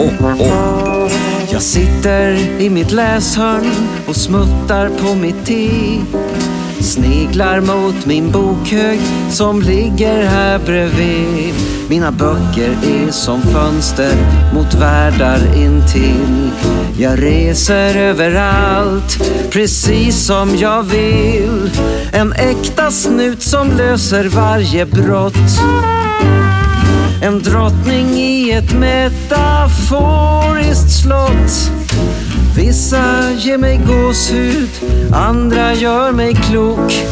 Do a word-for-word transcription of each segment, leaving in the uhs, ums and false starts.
oh, oh. Jag sitter i mitt läshörn och smuttar på mitt te. Sniglar mot min bokhög som ligger här bredvid. Mina böcker är som fönster mot världar intill. Jag reser överallt, precis som jag vill. En äkta snut som löser varje brott. En drottning i ett metaforiskt slott. Vissa ger mig gåshud, andra gör mig klok.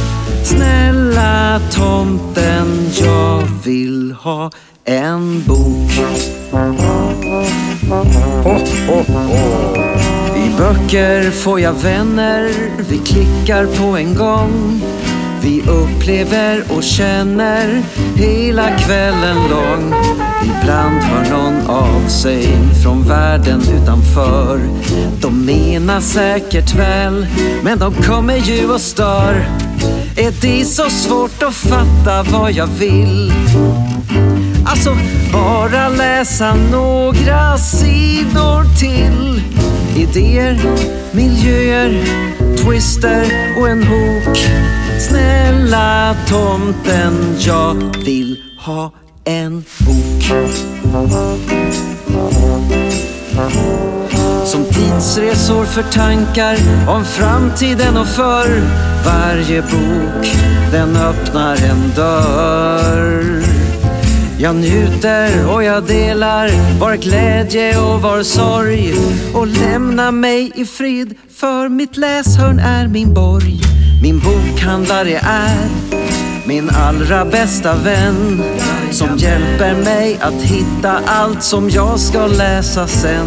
Snälla tomten, jag vill ha en bok. Oh, oh, oh. I böcker får jag vänner, vi klickar på en gång. Vi upplever och känner hela kvällen lång. Ibland hör någon av sig från världen utanför. De menar säkert väl, men de kommer ju och stör. Är det så svårt att fatta vad jag vill? Alltså, bara läsa några sidor till. Idéer, miljöer, twister och en hook. Snälla tomten, jag vill ha en bok. Som tidsresor för tankar om framtiden och förr. Varje bok, den öppnar en dörr. Jag njuter och jag delar var glädje och var sorg. Och lämna mig i frid, för mitt läshörn är min borg. Min bokhandlare är min allra bästa vän, som hjälper mig att hitta allt som jag ska läsa sen.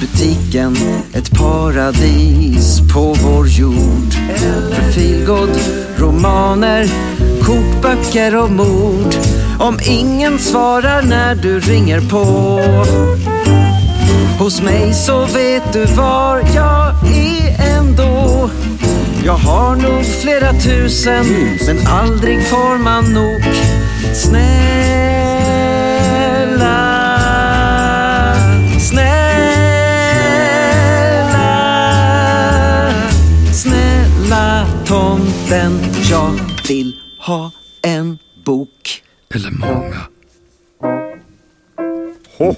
Butiken, ett paradis på vår jord. Profilgod, romaner, kokböcker och mord. Om ingen svarar när du ringer på, hos mig så vet du var jag är ändå. Jag har nog flera tusen, men aldrig får man nog. Snälla, snälla, snälla tomten, jag vill ha en bok. Eller många. Ho.